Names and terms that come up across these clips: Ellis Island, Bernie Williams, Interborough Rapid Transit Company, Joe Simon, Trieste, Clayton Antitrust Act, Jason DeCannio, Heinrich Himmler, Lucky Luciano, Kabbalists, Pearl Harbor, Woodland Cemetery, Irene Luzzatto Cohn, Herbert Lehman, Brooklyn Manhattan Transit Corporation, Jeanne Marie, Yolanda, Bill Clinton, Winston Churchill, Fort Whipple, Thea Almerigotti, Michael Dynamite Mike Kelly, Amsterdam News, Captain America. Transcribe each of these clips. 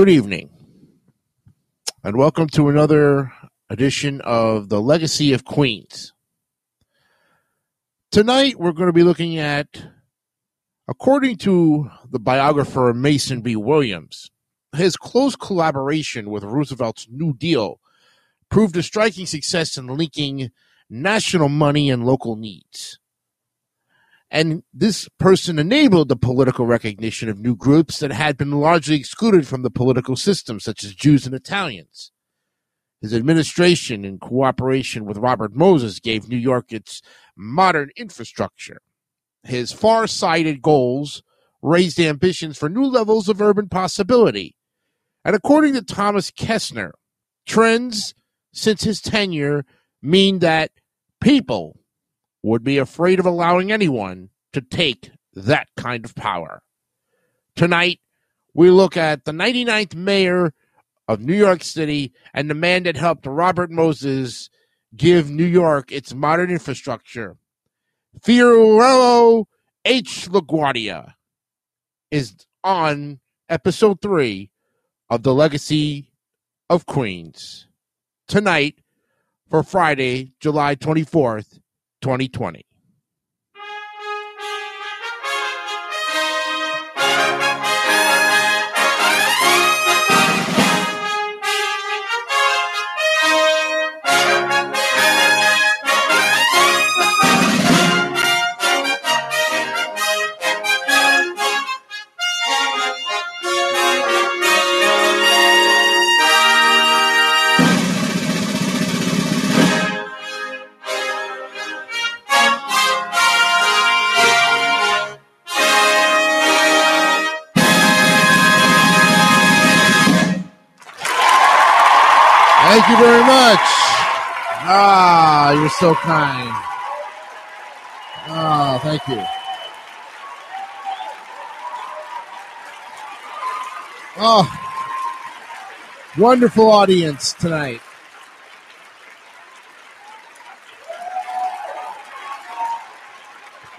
Good evening, and welcome to another edition of The Legacy of Queens. Tonight, we're going to be looking at, according to the biographer Mason B. Williams, his close collaboration with Roosevelt's New Deal proved a striking success in linking national money and local needs. And this person enabled the political recognition of new groups that had been largely excluded from the political system, such as Jews and Italians. His administration, in cooperation with Robert Moses, gave New York its modern infrastructure. His far-sighted goals raised ambitions for new levels of urban possibility. And according to Thomas Kessner, trends since his tenure mean that people would be afraid of allowing anyone to take that kind of power. Tonight, we look at the 99th mayor of New York City and the man that helped Robert Moses give New York its modern infrastructure. Fiorello H. LaGuardia is on episode 3 of The Legacy of Queens. Tonight, for Friday, July 24th, 2020. Thank you very much. Ah, you're so kind. Ah, thank you. Oh, wonderful audience tonight.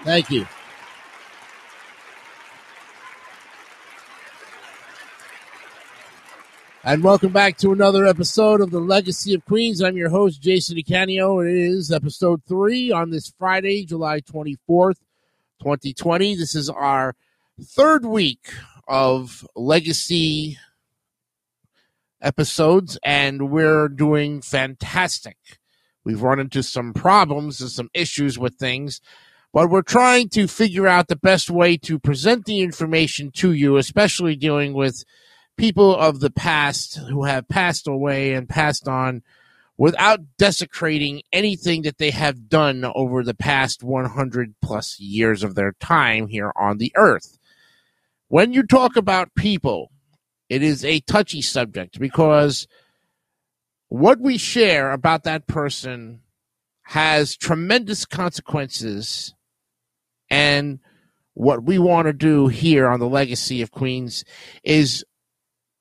Thank you. And welcome back to another episode of The Legacy of Queens. I'm your host, Jason DeCannio. It is episode 3 on this Friday, July 24th, 2020. This is our third week of Legacy episodes, and we're doing fantastic. We've run into some problems and some issues with things, but we're trying to figure out the best way to present the information to you, especially dealing with people of the past who have passed away and passed on without desecrating anything that they have done over the past 100 plus years of their time here on the earth. When you talk about people, it is a touchy subject because what we share about that person has tremendous consequences, and what we want to do here on The Legacy of Queens is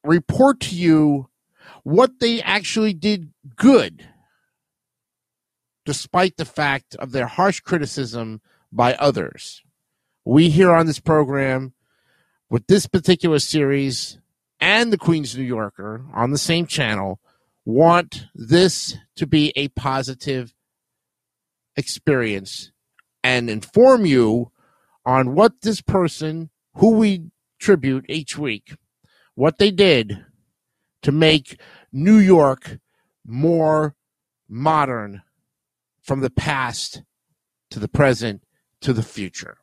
report to you what they actually did good, despite the fact of their harsh criticism by others. We here on this program, with this particular series and the Queens New Yorker on the same channel, want this to be a positive experience and inform you on what this person, who we tribute each week, what they did to make New York more modern from the past to the present to the future.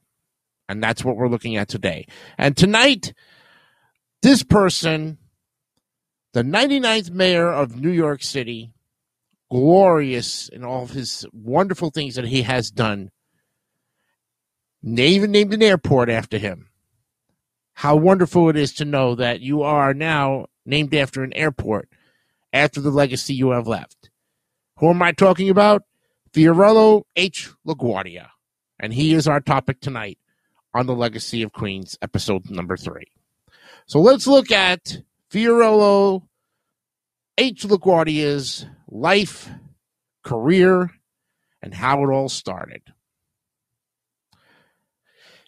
And that's what we're looking at today. And tonight, this person, the 99th mayor of New York City, glorious in all of his wonderful things that he has done. They even named an airport after him. How wonderful it is to know that you are now named after an airport after the legacy you have left. Who am I talking about? Fiorello H. LaGuardia. And he is our topic tonight on The Legacy of Queens, episode number 3. So let's look at Fiorello H. LaGuardia's life, career, and how it all started.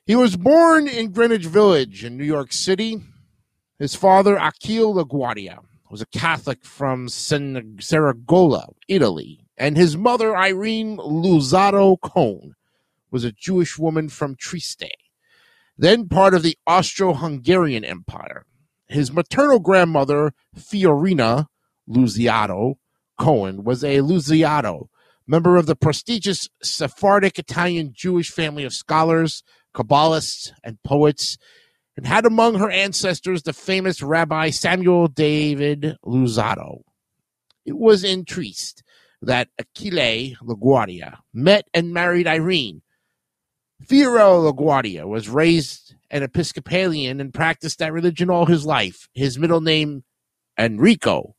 He was born in Greenwich Village in New York City. His father, Achille LaGuardia, was a Catholic from Saragolla, Italy, and his mother, Irene Luzzatto Cohn, was a Jewish woman from Trieste, then part of the Austro-Hungarian Empire. His maternal grandmother, Fiorina Luzzatto Cohen, was a Luzzatto, member of the prestigious Sephardic Italian Jewish family of scholars, Kabbalists, and poets, and had among her ancestors the famous Rabbi Samuel David Luzzatto. It was in Trieste that Achille LaGuardia met and married Irene. Fiorello LaGuardia was raised an Episcopalian and practiced that religion all his life. His middle name, Enrico,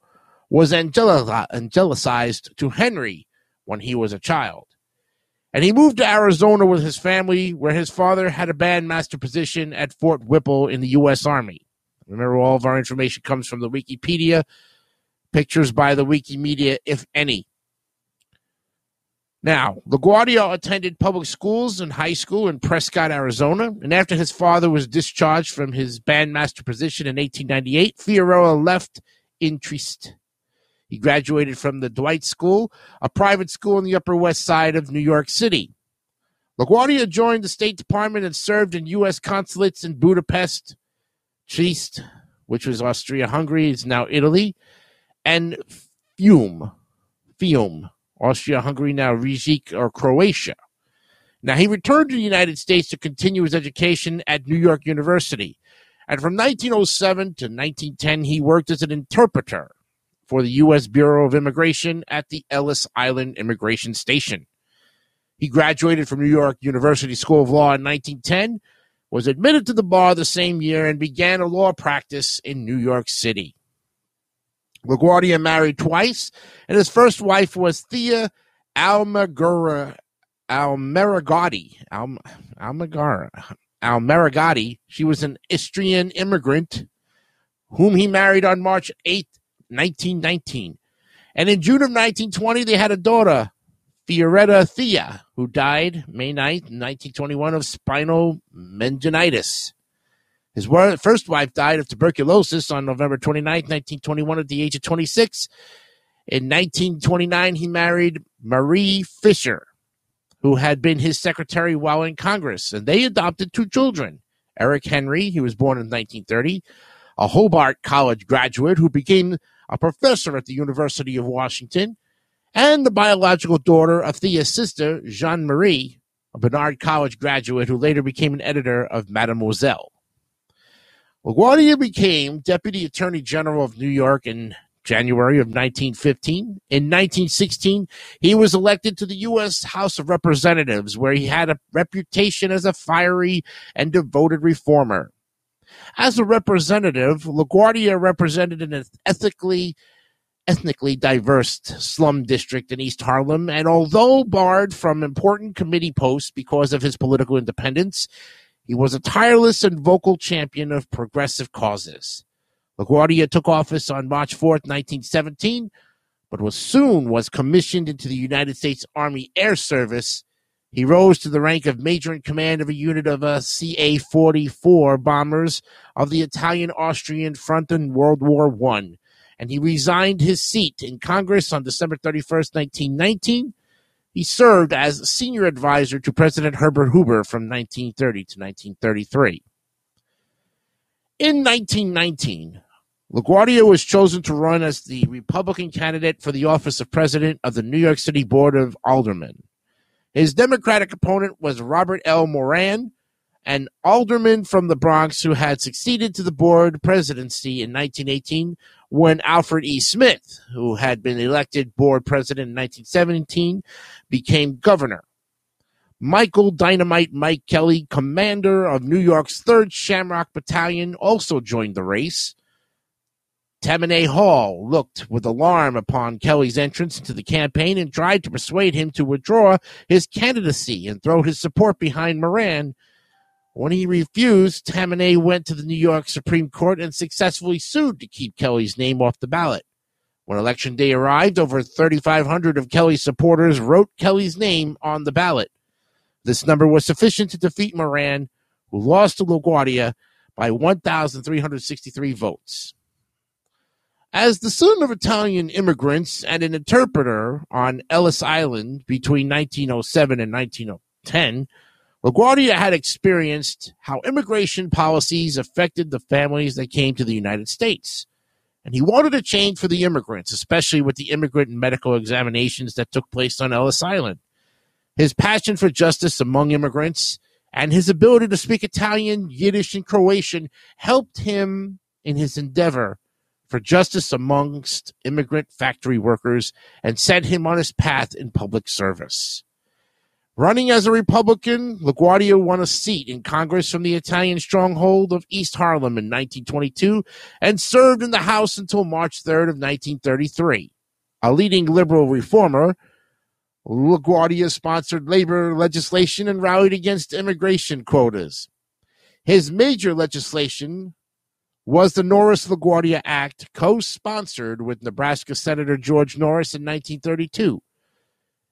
was angelicized to Henry when he was a child. And he moved to Arizona with his family, where his father had a bandmaster position at Fort Whipple in the U.S. Army. Remember, all of our information comes from the Wikipedia, pictures by the Wikimedia, if any. Now, LaGuardia attended public schools and high school in Prescott, Arizona, and after his father was discharged from his bandmaster position in 1898, Fiorello left in Trieste. He graduated from the Dwight School, a private school on the Upper West Side of New York City. LaGuardia joined the State Department and served in U.S. consulates in Budapest, Trieste, which was Austria-Hungary, is now Italy, and Fiume. Austria-Hungary, now Rijeka or Croatia. Now, he returned to the United States to continue his education at New York University. And from 1907 to 1910, he worked as an interpreter for the U.S. Bureau of Immigration at the Ellis Island Immigration Station. He graduated from New York University School of Law in 1910, was admitted to the bar the same year, and began a law practice in New York City. LaGuardia married twice, and his first wife was Thea Almerigotti. She was an Istrian immigrant whom he married on March 8, 1919. And in June of 1920, they had a daughter, Fioretta Thea, who died May 9, 1921, of spinal meningitis. His first wife died of tuberculosis on November 29, 1921, at the age of 26. In 1929, he married Marie Fisher, who had been his secretary while in Congress, and they adopted two children. Eric Henry, he was born in 1930, a Hobart College graduate who became a professor at the University of Washington, and the biological daughter of Thea's sister, Jeanne Marie, a Barnard College graduate who later became an editor of Mademoiselle. LaGuardia became Deputy Attorney General of New York in January of 1915. In 1916, he was elected to the U.S. House of Representatives, where he had a reputation as a fiery and devoted reformer. As a representative, LaGuardia represented an ethnically diverse slum district in East Harlem, and although barred from important committee posts because of his political independence, he was a tireless and vocal champion of progressive causes. LaGuardia took office on March 4th, 1917, but was soon commissioned into the United States Army Air Service. He rose to the rank of major in command of a unit of CA-44 bombers of the Italian-Austrian front in World War I, and he resigned his seat in Congress on December 31st, 1919, He served as senior advisor to President Herbert Hoover from 1930 to 1933. In 1919, LaGuardia was chosen to run as the Republican candidate for the office of president of the New York City Board of Aldermen. His Democratic opponent was Robert L. Moran, an alderman from the Bronx who had succeeded to the board presidency in 1918 when Alfred E. Smith, who had been elected board president in 1917, became governor. Michael Dynamite Mike Kelly, commander of New York's 3rd Shamrock Battalion, also joined the race. Tammany Hall looked with alarm upon Kelly's entrance into the campaign and tried to persuade him to withdraw his candidacy and throw his support behind Moran. When he refused, Tammany went to the New York Supreme Court and successfully sued to keep Kelly's name off the ballot. When Election Day arrived, over 3,500 of Kelly's supporters wrote Kelly's name on the ballot. This number was sufficient to defeat Moran, who lost to LaGuardia by 1,363 votes. As the son of Italian immigrants and an interpreter on Ellis Island between 1907 and 1910, LaGuardia had experienced how immigration policies affected the families that came to the United States. And he wanted a change for the immigrants, especially with the immigrant and medical examinations that took place on Ellis Island. His passion for justice among immigrants and his ability to speak Italian, Yiddish, and Croatian helped him in his endeavor for justice amongst immigrant factory workers and set him on his path in public service. Running as a Republican, LaGuardia won a seat in Congress from the Italian stronghold of East Harlem in 1922 and served in the House until March 3rd of 1933. A leading liberal reformer, LaGuardia sponsored labor legislation and rallied against immigration quotas. His major legislation was the Norris-LaGuardia Act, co-sponsored with Nebraska Senator George Norris in 1932.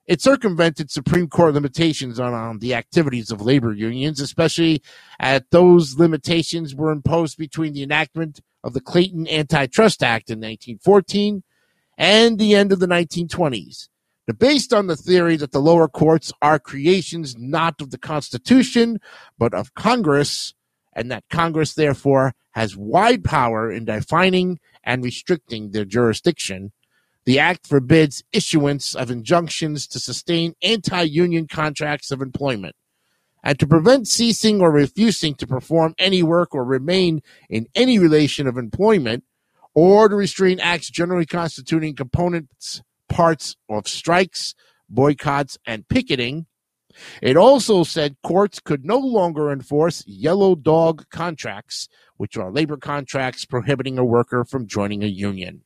It circumvented Supreme Court limitations on the activities of labor unions, especially as those limitations were imposed between the enactment of the Clayton Antitrust Act in 1914 and the end of the 1920s. Now, based on the theory that the lower courts are creations not of the Constitution, but of Congress, and that Congress, therefore, has wide power in defining and restricting their jurisdiction. The act forbids issuance of injunctions to sustain anti-union contracts of employment and to prevent ceasing or refusing to perform any work or remain in any relation of employment or to restrain acts generally constituting components, parts of strikes, boycotts, and picketing. It also said courts could no longer enforce yellow dog contracts, which are labor contracts prohibiting a worker from joining a union.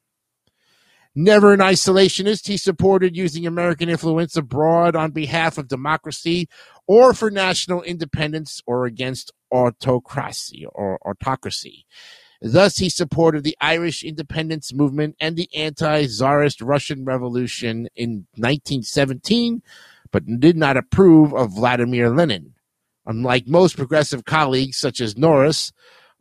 Never an isolationist, he supported using American influence abroad on behalf of democracy or for national independence or against autocracy. Thus, he supported the Irish independence movement and the anti-Tsarist Russian Revolution in 1917, but did not approve of Vladimir Lenin. Unlike most progressive colleagues such as Norris,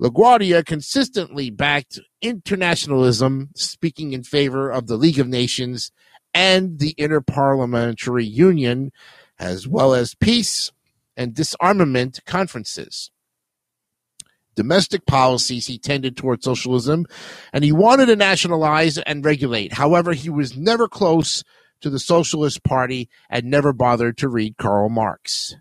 LaGuardia consistently backed internationalism, speaking in favor of the League of Nations and the Interparliamentary Union, as well as peace and disarmament conferences. Domestic policies, he tended toward socialism, and he wanted to nationalize and regulate. However, he was never close to the Socialist Party and never bothered to read Karl Marx.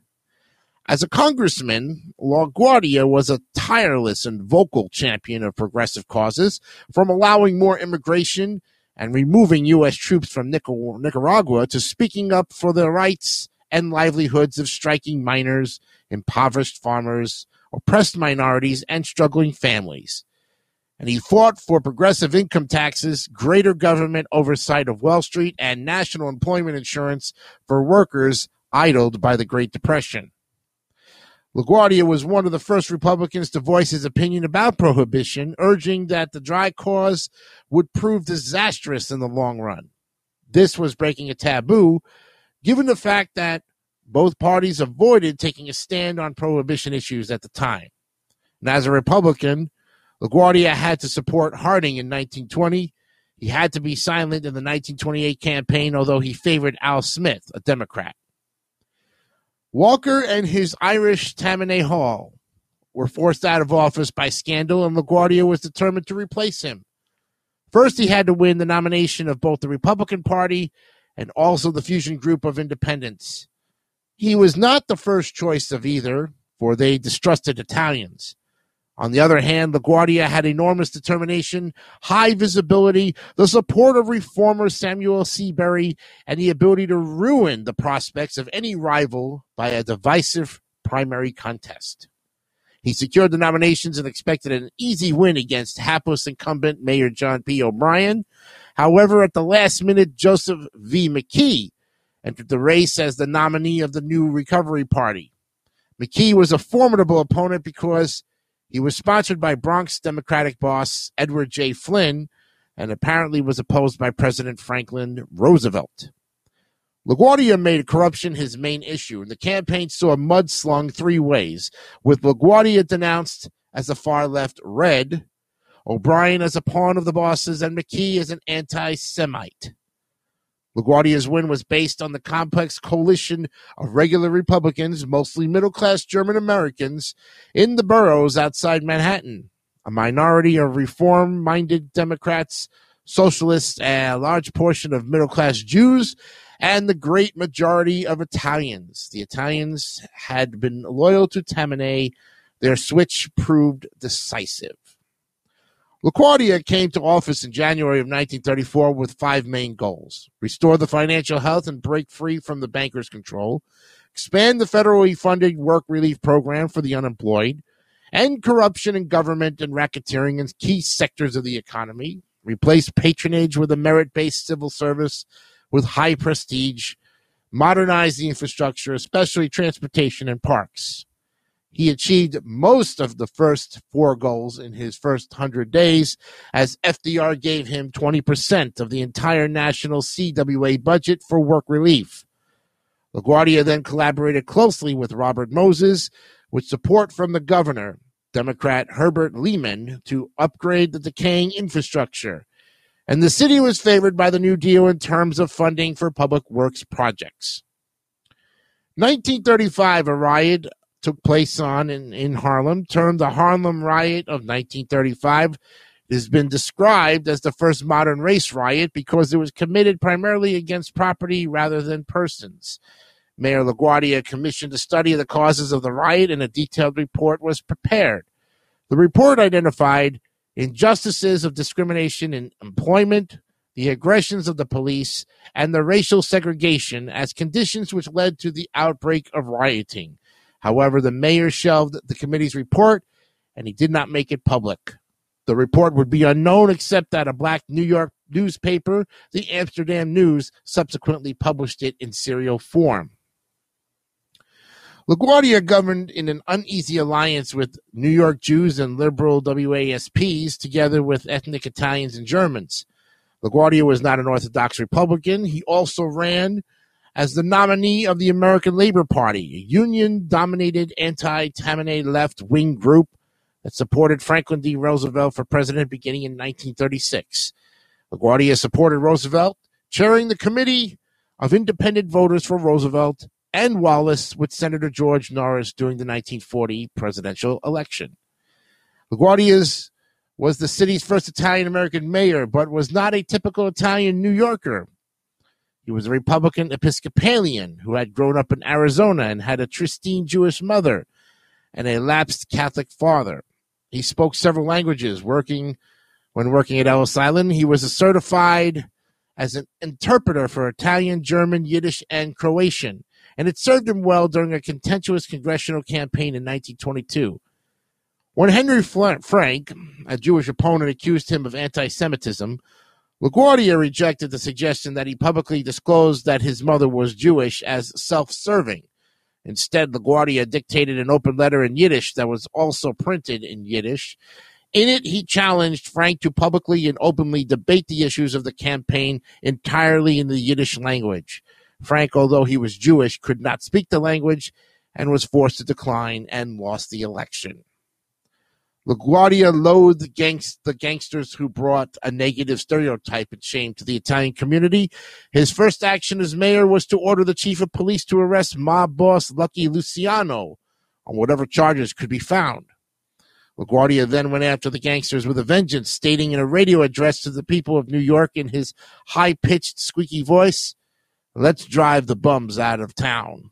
As a congressman, LaGuardia was a tireless and vocal champion of progressive causes, from allowing more immigration and removing U.S. troops from Nicaragua to speaking up for the rights and livelihoods of striking miners, impoverished farmers, oppressed minorities, and struggling families. And he fought for progressive income taxes, greater government oversight of Wall Street, and national employment insurance for workers idled by the Great Depression. LaGuardia was one of the first Republicans to voice his opinion about prohibition, urging that the dry cause would prove disastrous in the long run. This was breaking a taboo, given the fact that both parties avoided taking a stand on prohibition issues at the time. And as a Republican, LaGuardia had to support Harding in 1920. He had to be silent in the 1928 campaign, although he favored Al Smith, a Democrat. Walker and his Irish Tammany Hall were forced out of office by scandal, and LaGuardia was determined to replace him. First, he had to win the nomination of both the Republican Party and also the Fusion Group of Independents. He was not the first choice of either, for they distrusted Italians. On the other hand, LaGuardia had enormous determination, high visibility, the support of reformer Samuel Seabury, and the ability to ruin the prospects of any rival by a divisive primary contest. He secured the nominations and expected an easy win against hapless incumbent Mayor John P. O'Brien. However, at the last minute, Joseph V. McKee entered the race as the nominee of the new Recovery Party. McKee was a formidable opponent because he was sponsored by Bronx Democratic boss Edward J. Flynn and apparently was opposed by President Franklin Roosevelt. LaGuardia made corruption his main issue, and the campaign saw mud slung three ways, with LaGuardia denounced as the far-left red, O'Brien as a pawn of the bosses, and McKee as an anti-Semite. LaGuardia's win was based on the complex coalition of regular Republicans, mostly middle-class German-Americans, in the boroughs outside Manhattan, a minority of reform-minded Democrats, socialists, and a large portion of middle-class Jews, and the great majority of Italians. The Italians had been loyal to Tammany. Their switch proved decisive. LaGuardia came to office in January of 1934 with five main goals: restore the financial health and break free from the bankers' control, expand the federally funded work relief program for the unemployed, end corruption in government and racketeering in key sectors of the economy, replace patronage with a merit-based civil service with high prestige, modernize the infrastructure, especially transportation and parks. He achieved most of the first four goals in his first 100 days, as FDR gave him 20% of the entire national CWA budget for work relief. LaGuardia then collaborated closely with Robert Moses, with support from the governor, Democrat Herbert Lehman, to upgrade the decaying infrastructure. And the city was favored by the New Deal in terms of funding for public works projects. 1935, a riot took place in Harlem, termed the Harlem Riot of 1935. It has been described as the first modern race riot because it was committed primarily against property rather than persons. Mayor LaGuardia commissioned a study of the causes of the riot, and a detailed report was prepared. The report identified injustices of discrimination in employment, the aggressions of the police, and the racial segregation as conditions which led to the outbreak of rioting. However, the mayor shelved the committee's report, and he did not make it public. The report would be unknown except that a black New York newspaper, the Amsterdam News, subsequently published it in serial form. LaGuardia governed in an uneasy alliance with New York Jews and liberal WASPs, together with ethnic Italians and Germans. LaGuardia was not an Orthodox Republican. He also ran as the nominee of the American Labor Party, a union-dominated anti-Tammany left-wing group that supported Franklin D. Roosevelt for president beginning in 1936. LaGuardia supported Roosevelt, chairing the Committee of Independent Voters for Roosevelt and Wallace with Senator George Norris during the 1940 presidential election. LaGuardia was the city's first Italian-American mayor, but was not a typical Italian New Yorker. He was a Republican Episcopalian who had grown up in Arizona and had a pristine Jewish mother and a lapsed Catholic father. He spoke several languages. When working at Ellis Island, he was certified as an interpreter for Italian, German, Yiddish, and Croatian, and it served him well during a contentious congressional campaign in 1922. When Henry Frank, a Jewish opponent, accused him of anti-Semitism, LaGuardia rejected the suggestion that he publicly disclosed that his mother was Jewish as self-serving. Instead, LaGuardia dictated an open letter in Yiddish that was also printed in Yiddish. In it, he challenged Frank to publicly and openly debate the issues of the campaign entirely in the Yiddish language. Frank, although he was Jewish, could not speak the language and was forced to decline and lost the election. LaGuardia loathed the gangsters who brought a negative stereotype and shame to the Italian community. His first action as mayor was to order the chief of police to arrest mob boss Lucky Luciano on whatever charges could be found. LaGuardia then went after the gangsters with a vengeance, stating in a radio address to the people of New York in his high-pitched, squeaky voice, "Let's drive the bums out of town."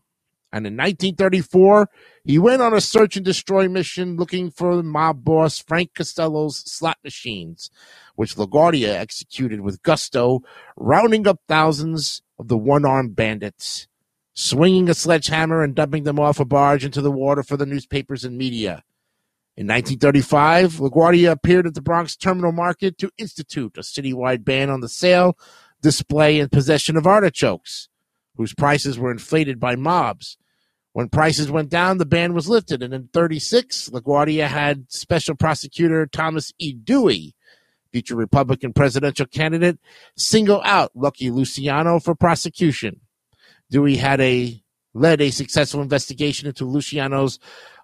And in 1934, he went on a search and destroy mission looking for the mob boss Frank Costello's slot machines, which LaGuardia executed with gusto, rounding up thousands of the one-armed bandits, swinging a sledgehammer and dumping them off a barge into the water for the newspapers and media. In 1935, LaGuardia appeared at the Bronx Terminal Market to institute a citywide ban on the sale, display, and possession of artichokes, whose prices were inflated by mobs. When prices went down, the ban was lifted, and in 1936, LaGuardia had Special Prosecutor Thomas E. Dewey, future Republican presidential candidate, single out Lucky Luciano for prosecution. Dewey had led a successful investigation into Luciano's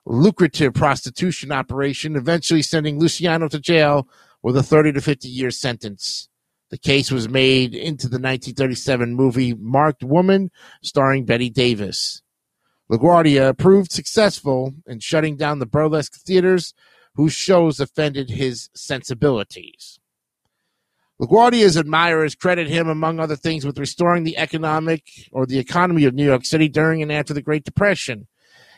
lucrative prostitution operation, eventually sending Luciano to jail with a 30 to 50-year sentence. The case was made into the 1937 movie Marked Woman, starring Betty Davis. LaGuardia proved successful in shutting down the burlesque theaters whose shows offended his sensibilities. LaGuardia's admirers credit him, among other things, with restoring the economy of New York City during and after the Great Depression.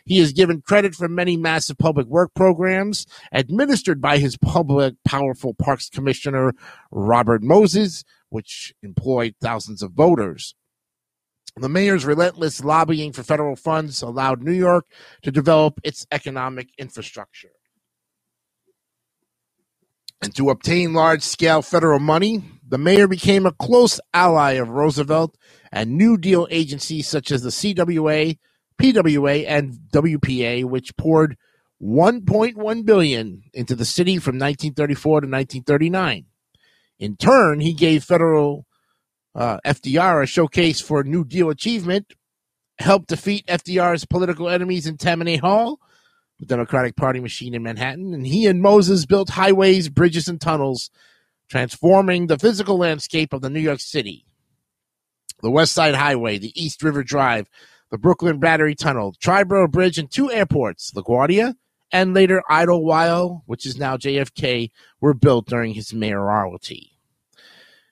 He is given credit for many massive public work programs administered by his powerful Parks Commissioner, Robert Moses, which employed thousands of voters. The mayor's relentless lobbying for federal funds allowed New York to develop its economic infrastructure. And to obtain large-scale federal money, the mayor became a close ally of Roosevelt and New Deal agencies such as the CWA, PWA, and WPA, which poured $1.1 billion into the city from 1934 to 1939. In turn, he gave FDR a showcase for New Deal achievement, helped defeat FDR's political enemies in Tammany Hall, the Democratic Party machine in Manhattan, and he and Moses built highways, bridges, and tunnels, transforming the physical landscape of the New York City. The West Side Highway, the East River Drive, the Brooklyn Battery Tunnel, Triborough Bridge, and two airports, LaGuardia and later Idlewild, which is now JFK, were built during his mayoralty.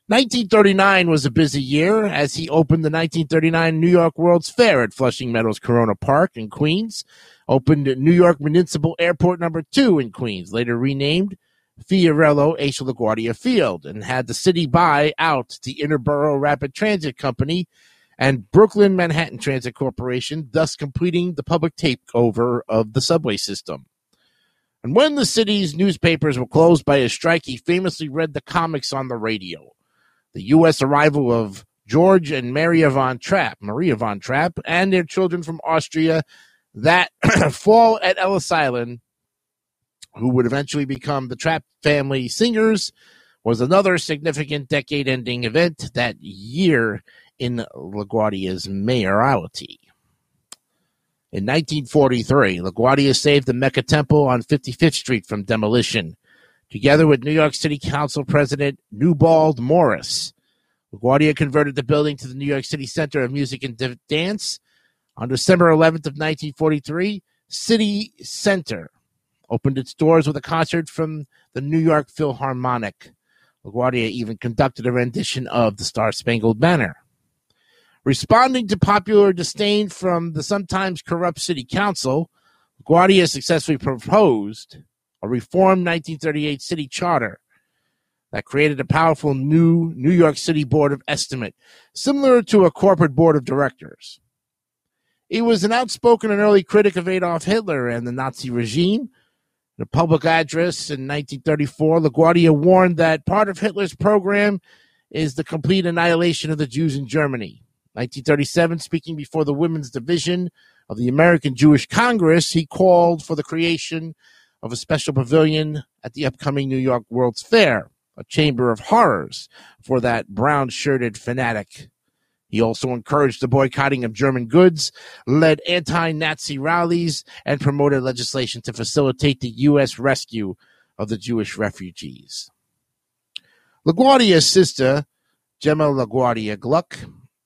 1939 was a busy year as he opened the 1939 New York World's Fair at Flushing Meadows Corona Park in Queens, opened New York Municipal Airport No. 2 in Queens, later renamed Fiorello H. LaGuardia Field, and had the city buy out the Interborough Rapid Transit Company and Brooklyn Manhattan Transit Corporation, thus completing the public takeover of the subway system. And when the city's newspapers were closed by a strike, he famously read the comics on the radio. The U.S. arrival of George and Maria von Trapp, and their children from Austria that fall at Ellis Island, who would eventually become the Trapp family singers, was another significant decade-ending event that year in LaGuardia's mayoralty. In 1943, LaGuardia saved the Mecca Temple on 55th Street from demolition. Together with New York City Council President Newbald Morris, LaGuardia converted the building to the New York City Center of Music and Dance. On December 11th of 1943, City Center opened its doors with a concert from the New York Philharmonic. LaGuardia even conducted a rendition of The Star-Spangled Banner. Responding to popular disdain from the sometimes corrupt City Council, LaGuardia successfully proposed a reformed 1938 city charter that created a powerful new New York City Board of Estimate, similar to a corporate board of directors. He was an outspoken and early critic of Adolf Hitler and the Nazi regime. In a public address in 1934, LaGuardia warned that part of Hitler's program is the complete annihilation of the Jews in Germany. 1937, speaking before the Women's Division of the American Jewish Congress, he called for the creation of a special pavilion at the upcoming New York World's Fair, a chamber of horrors for that brown-shirted fanatic. He also encouraged the boycotting of German goods, led anti-Nazi rallies, and promoted legislation to facilitate the U.S. rescue of the Jewish refugees. LaGuardia's sister, Gemma LaGuardia Gluck,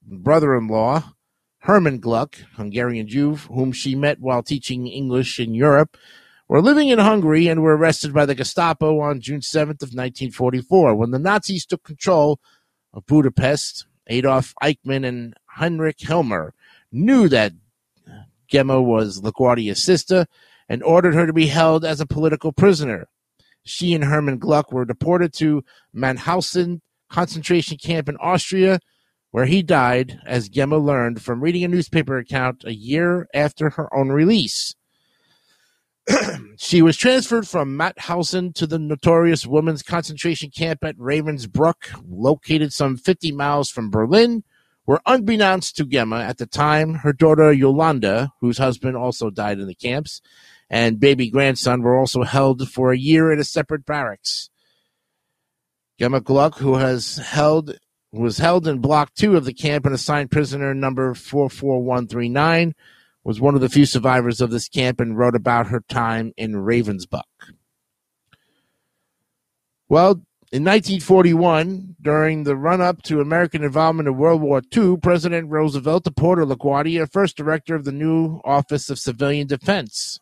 brother-in-law, Herman Gluck, Hungarian Jew, whom she met while teaching English in Europe, were living in Hungary and were arrested by the Gestapo on June 7th of 1944. When the Nazis took control of Budapest, Adolf Eichmann and Heinrich Himmler knew that Gemma was LaGuardia's sister and ordered her to be held as a political prisoner. She and Herman Gluck were deported to Mauthausen concentration camp in Austria, where he died, as Gemma learned from reading a newspaper account a year after her own release. She was transferred from Mauthausen to the notorious women's concentration camp at Ravensbrück, located some 50 miles from Berlin, where, unbeknownst to Gemma at the time, her daughter Yolanda, whose husband also died in the camps, and baby grandson were also held for a year in a separate barracks. Gemma Gluck, who was held in Block 2 of the camp and assigned prisoner number 44139, was one of the few survivors of this camp and wrote about her time in Ravensbrück. Well, in 1941, during the run-up to American involvement in World War II, President Roosevelt appointed LaGuardia first director of the new Office of Civilian Defense.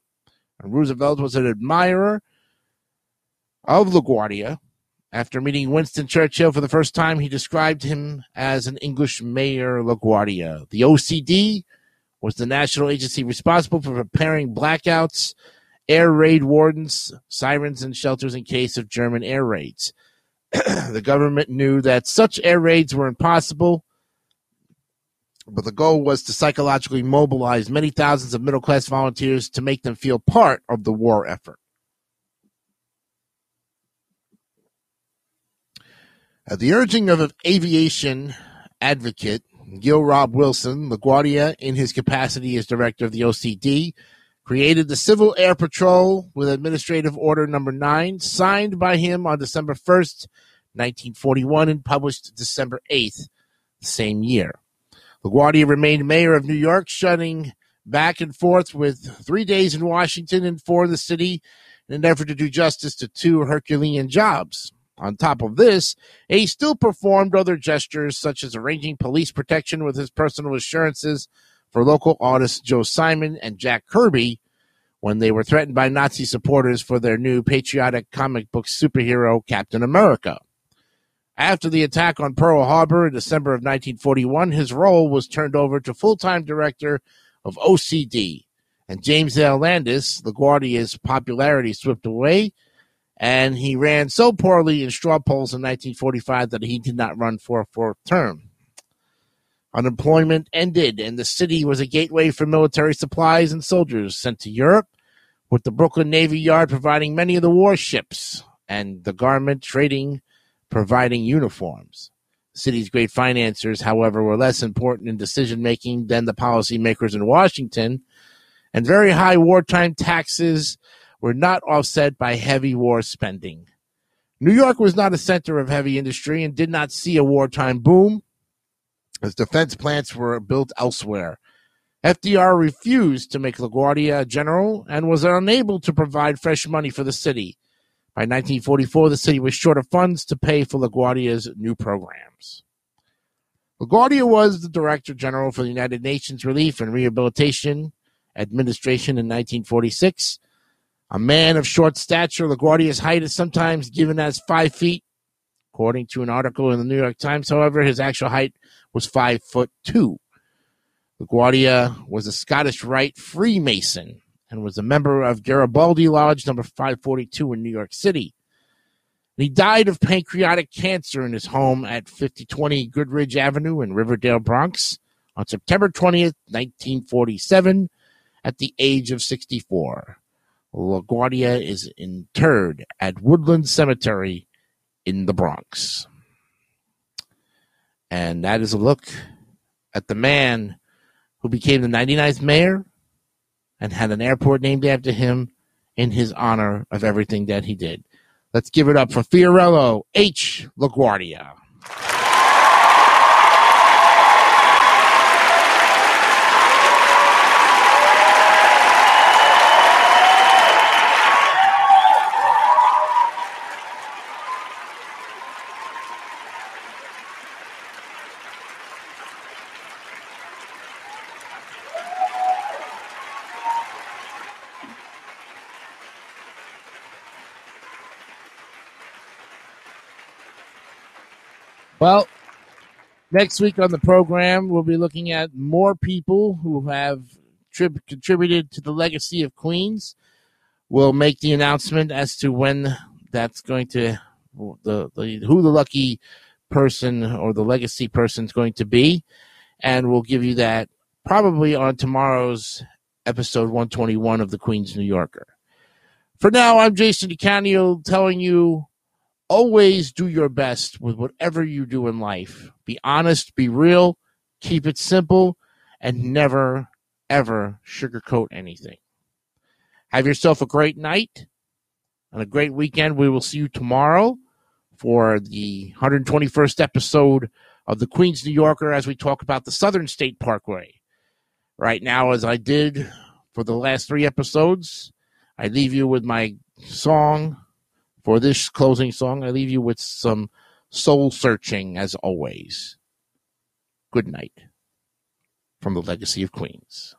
And Roosevelt was an admirer of LaGuardia. After meeting Winston Churchill for the first time, he described him as an English Mayor LaGuardia. The OCD was the national agency responsible for preparing blackouts, air raid wardens, sirens, and shelters in case of German air raids. The government knew that such air raids were impossible, but the goal was to psychologically mobilize many thousands of middle-class volunteers to make them feel part of the war effort. At the urging of an aviation advocate, Gil Rob Wilson, LaGuardia, in his capacity as director of the OCD, created the Civil Air Patrol with Administrative Order No. 9, signed by him on December 1st, 1941, and published December 8th, the same year. LaGuardia remained mayor of New York, shutting back and forth with 3 days in Washington and 4 in the city in an effort to do justice to 2 Herculean jobs. On top of this, he still performed other gestures, such as arranging police protection with his personal assurances for local artists Joe Simon and Jack Kirby when they were threatened by Nazi supporters for their new patriotic comic book superhero, Captain America. After the attack on Pearl Harbor in December of 1941, his role was turned over to full-time director of OCD, and James L. Landis, LaGuardia's popularity swept away, and he ran so poorly in straw polls in 1945 that he did not run for a fourth term. Unemployment ended, and the city was a gateway for military supplies and soldiers sent to Europe, with the Brooklyn Navy Yard providing many of the warships and the garment trading providing uniforms. The city's great financiers, however, were less important in decision-making than the policymakers in Washington, and very high wartime taxes were not offset by heavy war spending. New York was not a center of heavy industry and did not see a wartime boom, as defense plants were built elsewhere. FDR refused to make LaGuardia a general and was unable to provide fresh money for the city. By 1944, the city was short of funds to pay for LaGuardia's new programs. LaGuardia was the Director General for the United Nations Relief and Rehabilitation Administration in 1946. A man of short stature, LaGuardia's height is sometimes given as 5 feet. According to an article in the New York Times, however, his actual height was 5'2". LaGuardia was a Scottish Rite Freemason and was a member of Garibaldi Lodge number 542 in New York City. He died of pancreatic cancer in his home at 5020 Goodridge Avenue in Riverdale, Bronx, on September 20th, 1947, at the age of 64. LaGuardia is interred at Woodland Cemetery in the Bronx. And that is a look at the man who became the 99th mayor and had an airport named after him in his honor of everything that he did. Let's give it up for Fiorello H. LaGuardia. Well, next week on the program, we'll be looking at more people who have contributed to the legacy of Queens. We'll make the announcement as to when that's going to, who the lucky person or the legacy person is going to be. And we'll give you that probably on tomorrow's episode 121 of the Queens New Yorker. For now, I'm Jason DeCannio telling you, always do your best with whatever you do in life. Be honest, be real, keep it simple, and never, ever sugarcoat anything. Have yourself a great night and a great weekend. We will see you tomorrow for the 121st episode of the Queens New Yorker as we talk about the Southern State Parkway. right now, as I did for the last three episodes, I leave you with my song. For this closing song, I leave you with some soul searching, as always. Good night from the Legacy of Queens.